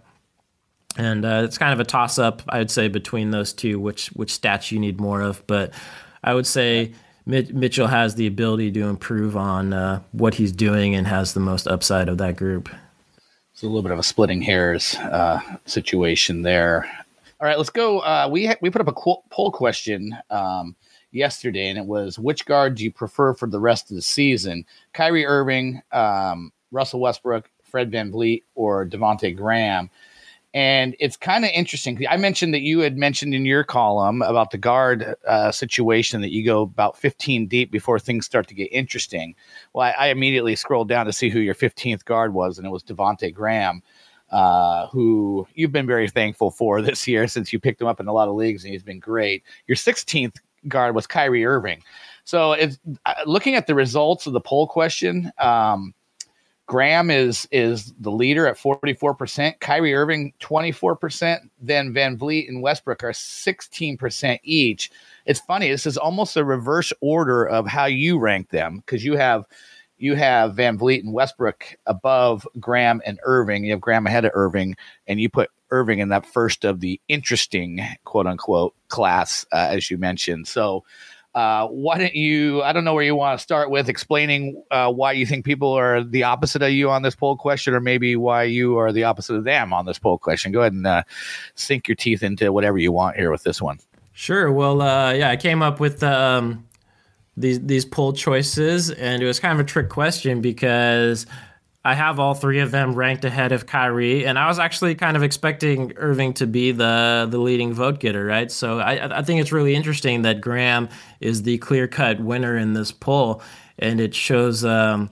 And uh, it's kind of a toss-up, I would say, between those two, which which stats you need more of. But I would say Mitchell has the ability to improve on uh, what he's doing and has the most upside of that group. It's a little bit of a splitting hairs uh, situation there. All right, let's go. Uh, we ha- we put up a qu- poll question um, yesterday, and it was, which guard do you prefer for the rest of the season? Kyrie Irving, um, Russell Westbrook, Fred VanVleet, or Devontae Graham? And it's kind of interesting. I mentioned that you had mentioned in your column about the guard uh, situation that you go about fifteen deep before things start to get interesting. Well, I, I immediately scrolled down to see who your fifteenth guard was, and it was Devontae Graham, uh, who you've been very thankful for this year since you picked him up in a lot of leagues, and he's been great. Your sixteenth guard was Kyrie Irving. So it's, uh, looking at the results of the poll question, um, Graham is is the leader at forty-four percent. Kyrie Irving, twenty-four percent. Then VanVleet and Westbrook are sixteen percent each. It's funny. This is almost a reverse order of how you rank them, because you have you have VanVleet and Westbrook above Graham and Irving. You have Graham ahead of Irving, and you put Irving in that first of the interesting, quote-unquote, class, uh, as you mentioned. So Uh, why don't you, I don't know where you want to start with explaining uh, why you think people are the opposite of you on this poll question, or maybe why you are the opposite of them on this poll question. Go ahead and uh, sink your teeth into whatever you want here with this one. Sure. Well, uh, yeah, I came up with um, these, these poll choices, and it was kind of a trick question because I have all three of them ranked ahead of Kyrie, and I was actually kind of expecting Irving to be the, the leading vote getter, right? So I, I think it's really interesting that Graham is the clear-cut winner in this poll, and it shows, um,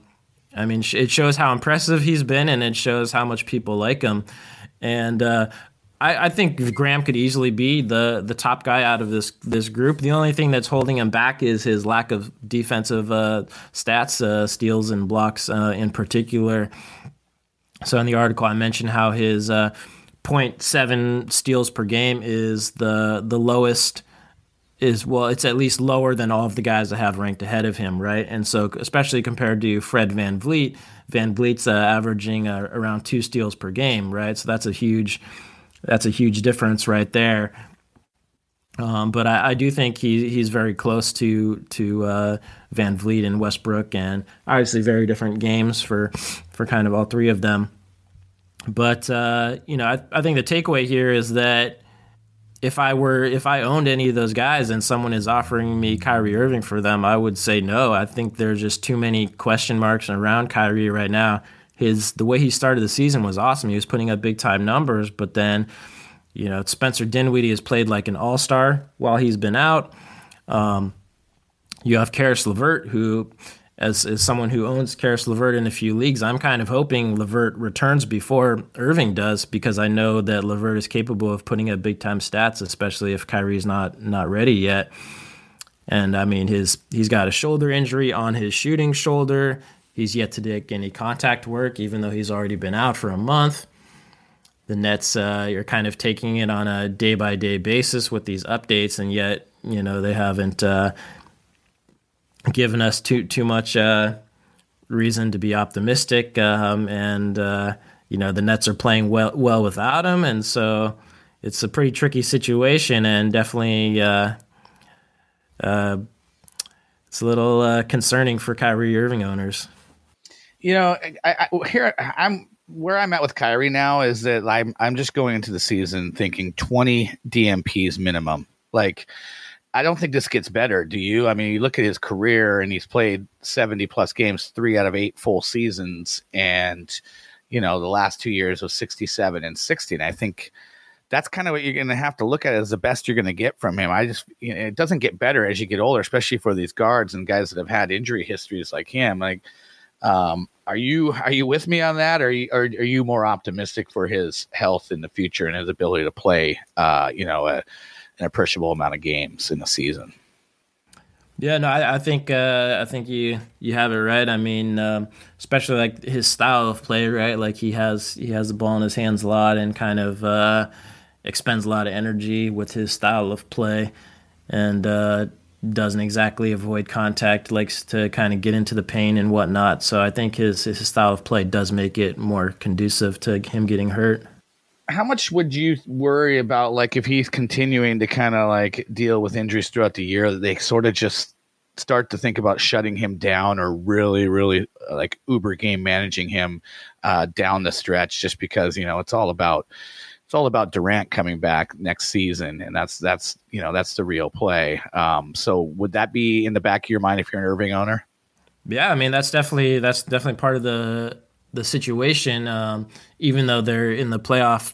I mean, it shows how impressive he's been, and it shows how much people like him. And uh, I, I think Graham could easily be the the top guy out of this this group. The only thing that's holding him back is his lack of defensive uh, stats, uh, steals and blocks uh, in particular. So in the article, I mentioned how his uh, zero point seven steals per game is the the lowest. Is well, it's at least lower than all of the guys that have ranked ahead of him, right? And so, especially compared to Fred VanVleet, VanVleet's uh, averaging uh, around two steals per game, right? So that's a huge, that's a huge difference right there. Um, but I, I do think he he's very close to to uh, VanVleet and Westbrook, and obviously very different games for for kind of all three of them. But uh, you know, I, I think the takeaway here is that, If I were, if I owned any of those guys and someone is offering me Kyrie Irving for them, I would say no. I think there's just too many question marks around Kyrie right now. His the way he started the season was awesome. He was putting up big time numbers, but then, you know, Spencer Dinwiddie has played like an all star while he's been out. Um, you have Caris LeVert, who, as as someone who owns Caris LeVert in a few leagues, I'm kind of hoping LeVert returns before Irving does, because I know that LeVert is capable of putting up big-time stats, especially if Kyrie's not not ready yet. And, I mean, his he's got a shoulder injury on his shooting shoulder. He's yet to take any contact work, even though he's already been out for a month. The Nets uh, are kind of taking it on a day-by-day basis with these updates, and yet, you know, they haven't uh, – given us too too much uh, reason to be optimistic, um, and uh, you know the Nets are playing well well without him, and so it's a pretty tricky situation, and definitely uh, uh, it's a little uh, concerning for Kyrie Irving owners. You know, I, I, here I'm where I'm at with Kyrie now is that I'm I'm just going into the season thinking twenty D M Ps minimum, like. I don't think this gets better, do you? I mean, you look at his career, and he's played seventy-plus games, three out of eight full seasons, and, you know, the last two years was sixty-seven and sixty, and I think that's kind of what you're going to have to look at as the best you're going to get from him. I just, you know, it doesn't get better as you get older, especially for these guards and guys that have had injury histories like him. Like, um, are you are you with me on that, or are you, are, are you more optimistic for his health in the future and his ability to play, uh, you know, a an appreciable amount of games in a season? Yeah, no, I, I think uh, I think you you have it right. I mean, um, especially like his style of play, right? Like he has he has the ball in his hands a lot and kind of uh, expends a lot of energy with his style of play, and uh, doesn't exactly avoid contact, likes to kind of get into the paint and whatnot. So I think his, his style of play does make it more conducive to him getting hurt. How much would you worry about, like, if he's continuing to kind of like deal with injuries throughout the year, that they sort of just start to think about shutting him down or really, really like uber game managing him uh, down the stretch, just because, you know, it's all about, it's all about Durant coming back next season. And that's, that's, you know, that's the real play. Um, so would that be in the back of your mind if you're an Irving owner? Yeah. I mean, that's definitely, that's definitely part of the, the situation. Um, even though they're in the playoff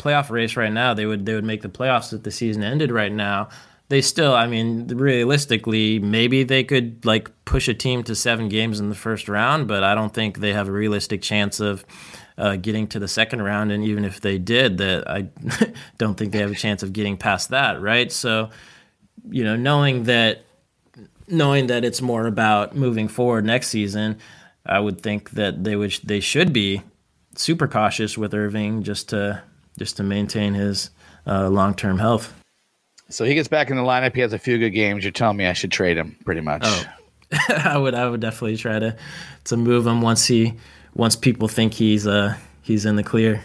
playoff race right now, they would, they would make the playoffs if the season ended right now. They still, I mean, realistically, maybe they could like push a team to seven games in the first round, but I don't think they have a realistic chance of uh, getting to the second round. And even if they did, that I don't think they have a chance of getting past that, right? So, you know, knowing that, knowing that it's more about moving forward next season, I would think that they would, they should be super cautious with Irving just to just to maintain his uh, long-term health. So he gets back in the lineup. He has a few good games. You're telling me I should trade him, pretty much. Oh. I would, I would definitely try to, to move him once he, once people think he's, uh, he's in the clear.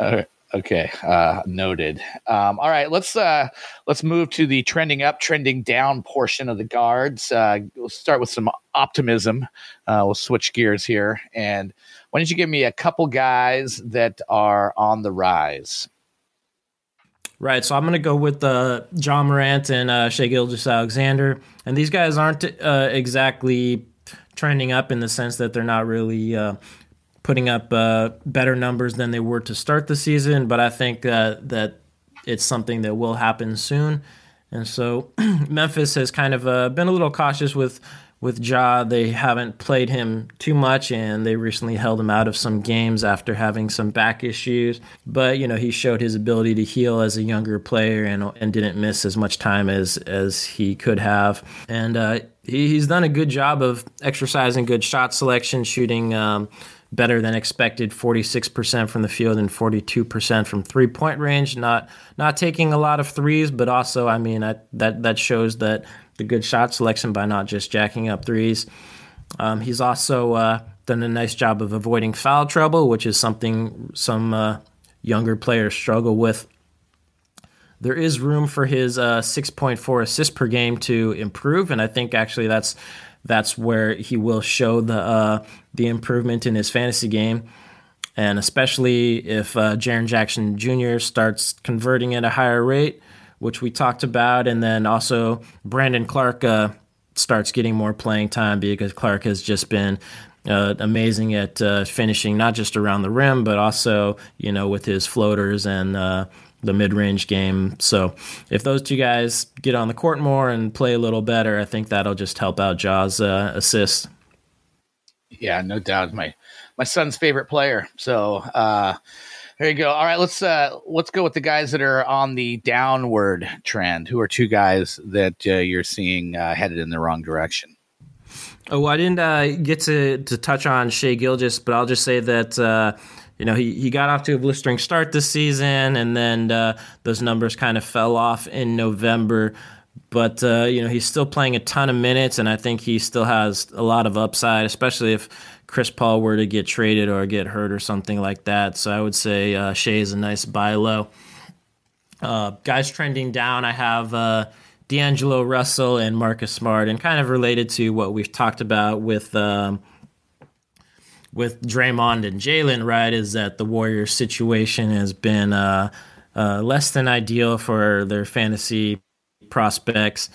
All right. Okay. Uh, noted. Um, all right. Let's, uh, let's move to the trending up, trending down portion of the guards. Uh, we'll start with some optimism. Uh, we'll switch gears here. And why don't you give me a couple guys that are on the rise? Right, so I'm going to go with uh, John Morant and uh, Shai Gilgeous-Alexander. And these guys aren't uh, exactly trending up in the sense that they're not really uh, putting up uh, better numbers than they were to start the season, but I think uh, that it's something that will happen soon. And so Memphis has kind of uh, been a little cautious with, with Ja. They haven't played him too much, and they recently held him out of some games after having some back issues. But, you know, he showed his ability to heal as a younger player and and didn't miss as much time as, as he could have. And uh, he, he's done a good job of exercising good shot selection, shooting um, better than expected, forty-six percent from the field and forty-two percent from three-point range. Not not taking a lot of threes, but also, I mean, I, that that shows that the good shot selection by not just jacking up threes. Um, he's also uh, done a nice job of avoiding foul trouble, which is something some uh, younger players struggle with. There is room for his uh, six point four assists per game to improve, and I think actually that's that's where he will show the uh, the improvement in his fantasy game. And especially if uh, Jaren Jackson Junior starts converting at a higher rate, which we talked about, and then also Brandon Clark uh, starts getting more playing time, because Clark has just been uh, amazing at uh, finishing not just around the rim, but also, you know, with his floaters and uh, the mid-range game. So if those two guys get on the court more and play a little better, I think that'll just help out Ja's uh, assist. Yeah, no doubt. My my son's favorite player. So, uh there you go. All right, let's uh, let's go with the guys that are on the downward trend. Who are two guys that uh, you're seeing uh, headed in the wrong direction? Oh, I didn't uh, get to, to touch on Shai Gilgeous, but I'll just say that uh, you know he, he got off to a blistering start this season, and then uh, those numbers kind of fell off in November. But uh, you know he's still playing a ton of minutes, and I think he still has a lot of upside, especially if Chris Paul were to get traded or get hurt or something like that. So I would say uh, Shai is a nice buy low. Uh, guys trending down, I have uh, D'Angelo Russell and Marcus Smart, and kind of related to what we've talked about with um, with Draymond and Jalen, right, is that the Warriors situation has been uh, uh, less than ideal for their fantasy prospects.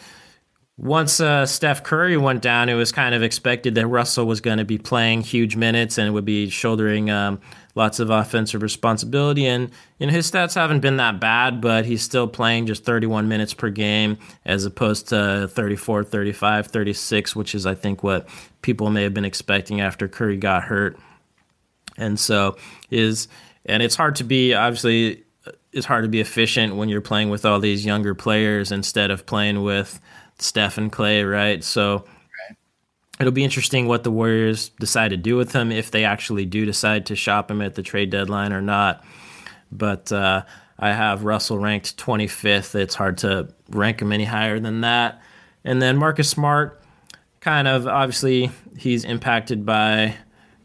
Once uh, Steph Curry went down, it was kind of expected that Russell was going to be playing huge minutes and would be shouldering um, lots of offensive responsibility. And you know, his stats haven't been that bad, but he's still playing just thirty-one minutes per game as opposed to thirty-four, thirty-five, thirty-six, which is, I think, what people may have been expecting after Curry got hurt. And so is, and it's hard to be, obviously, it's hard to be efficient when you're playing with all these younger players instead of playing with Steph and Clay, right? So right. It'll be interesting what the Warriors decide to do with him, if they actually do decide to shop him at the trade deadline or not. But uh, I have Russell ranked twenty-fifth. It's hard to rank him any higher than that. And then Marcus Smart, kind of, obviously, he's impacted by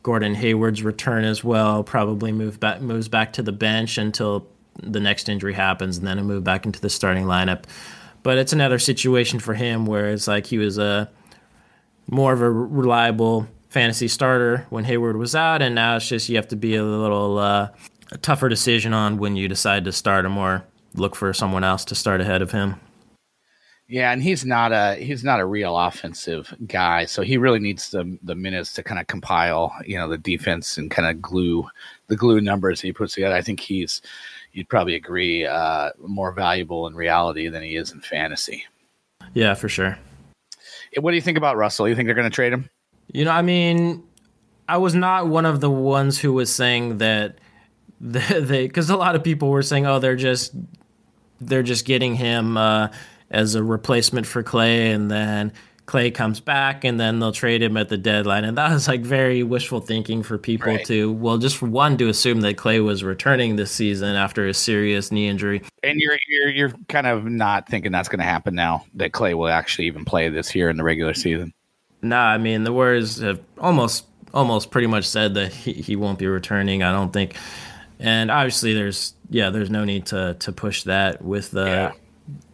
Gordon Hayward's return as well, probably move back, moves back to the bench until the next injury happens, and then he'll move back into the starting lineup. But it's another situation for him where it's like he was a more of a reliable fantasy starter when Hayward was out, and now it's just you have to be a little uh, a tougher decision on when you decide to start him or look for someone else to start ahead of him. Yeah, and he's not a he's not a real offensive guy, so he really needs the the minutes to kind of compile, you know, the defense and kind of glue the glue numbers that he puts together. I think he's, you'd probably agree, uh, more valuable in reality than he is in fantasy. Yeah, for sure. What do you think about Russell? You think they're going to trade him? You know, I mean, I was not one of the ones who was saying that they, because a lot of people were saying, oh, they're just they're just getting him Uh, as a replacement for Clay, and then Clay comes back, and then they'll trade him at the deadline. And that was like very wishful thinking for people right. to, well, just for one, to assume that Clay was returning this season after a serious knee injury. And you're you're, you're kind of not thinking that's going to happen now, that Clay will actually even play this year in the regular season. No, nah, I mean, the Warriors have almost almost pretty much said that he, he won't be returning, I don't think. And obviously there's, yeah, there's no need to, to push that with the yeah. –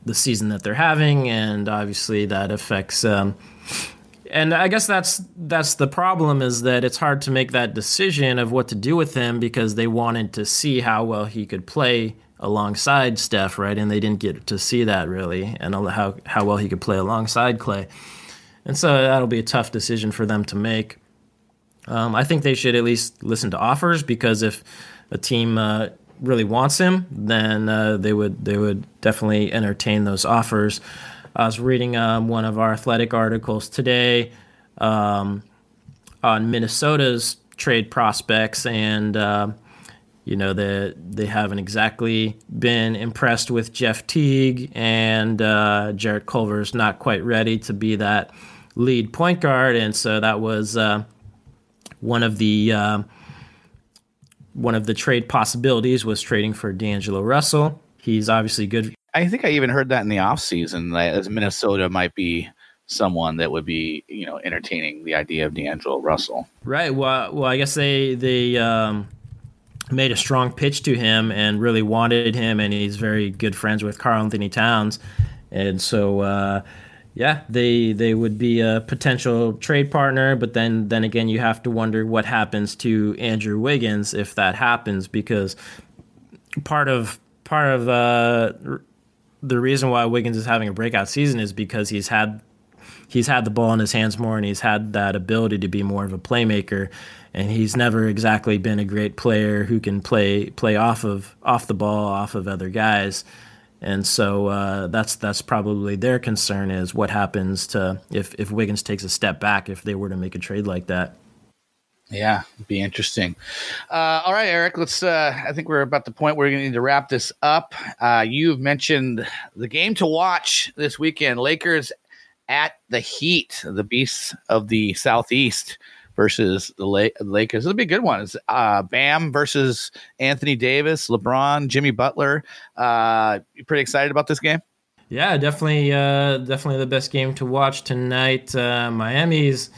the season that they're having, and obviously that affects um and I guess that's that's the problem, is that it's hard to make that decision of what to do with him, because they wanted to see how well he could play alongside Steph, right? And they didn't get to see that really, and how how well he could play alongside Clay. And so that'll be a tough decision for them to make. um I think they should at least listen to offers, because if a team uh really wants him, then uh, they would they would definitely entertain those offers. I was reading um, one of our Athletic articles today um, on Minnesota's trade prospects, and uh, you know they they haven't exactly been impressed with Jeff Teague, and uh, Jarrett Culver's not quite ready to be that lead point guard, and so that was uh, one of the uh, One of the trade possibilities was trading for D'Angelo Russell. He's obviously good. I think I even heard that in the offseason, that as Minnesota might be someone that would be, you know, entertaining the idea of D'Angelo Russell. Right. Well, well, I guess they they um, made a strong pitch to him and really wanted him, and he's very good friends with Karl Anthony Towns, and so uh, yeah, they they would be a potential trade partner, but then, then again, you have to wonder what happens to Andrew Wiggins if that happens, because part of part of uh, the reason why Wiggins is having a breakout season is because he's had he's had the ball in his hands more, and he's had that ability to be more of a playmaker, and he's never exactly been a great player who can play play off of off the ball, off of other guys. And so uh, that's that's probably their concern, is what happens to if, if Wiggins takes a step back, if they were to make a trade like that. Yeah, it'd be interesting. Uh, all right, Eric, let's. Uh, I think we're about the point where we're going to need to wrap this up. Uh, you've mentioned the game to watch this weekend: Lakers at the Heat, the beasts of the Southeast versus the La- Lakers. It'll be a good one. It's uh, Bam versus Anthony Davis, LeBron, Jimmy Butler. Uh, you pretty excited about this game? Yeah, definitely, uh, definitely the best game to watch tonight. Uh, Miami's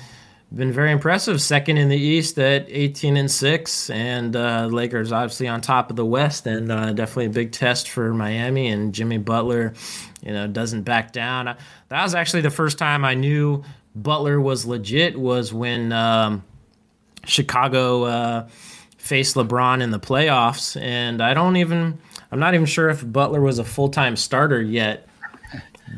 been very impressive, second in the East at eighteen and six, and uh, Lakers obviously on top of the West, and uh, definitely a big test for Miami. And Jimmy Butler, you know, doesn't back down. That was actually the first time I knew Butler was legit, was when um, Chicago uh, faced LeBron in the playoffs, and I don't even I'm not even sure if Butler was a full-time starter yet,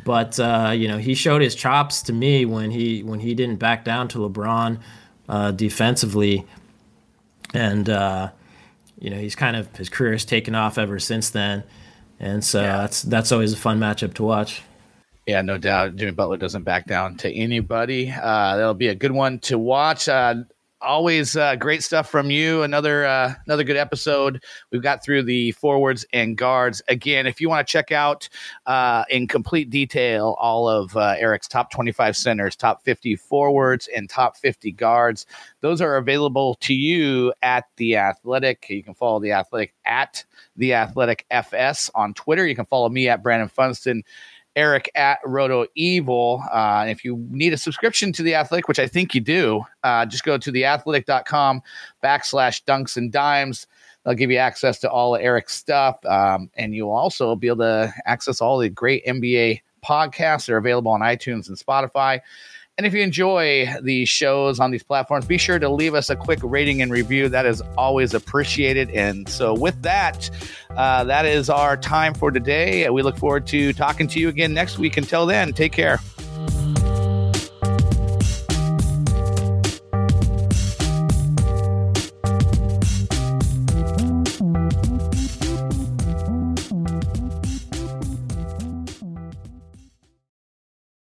but uh, you know, he showed his chops to me when he when he didn't back down to LeBron uh, defensively, and uh, you know, he's kind of his career has taken off ever since then, and so yeah. that's that's always a fun matchup to watch. Yeah, no doubt. Jimmy Butler doesn't back down to anybody. Uh, that'll be a good one to watch. Uh, always uh, great stuff from you. Another uh, another good episode. We've got through the forwards and guards. Again, if you want to check out uh, in complete detail all of uh, Eric's top twenty-five centers, top fifty forwards, and top fifty guards, those are available to you at The Athletic. You can follow The Athletic at The Athletic F S on Twitter. You can follow me at Brandon Funston Eric at Roto Evil. Uh, if you need a subscription to The Athletic, which I think you do, uh, just go to theathletic.com backslash dunks and dimes. They'll give you access to all of Eric's stuff. Um, and you'll also be able to access all the great N B A podcasts that are available on iTunes and Spotify. And if you enjoy the shows on these platforms, be sure to leave us a quick rating and review. That is always appreciated. And so with that, uh, that is our time for today. We look forward to talking to you again next week. Until then, take care.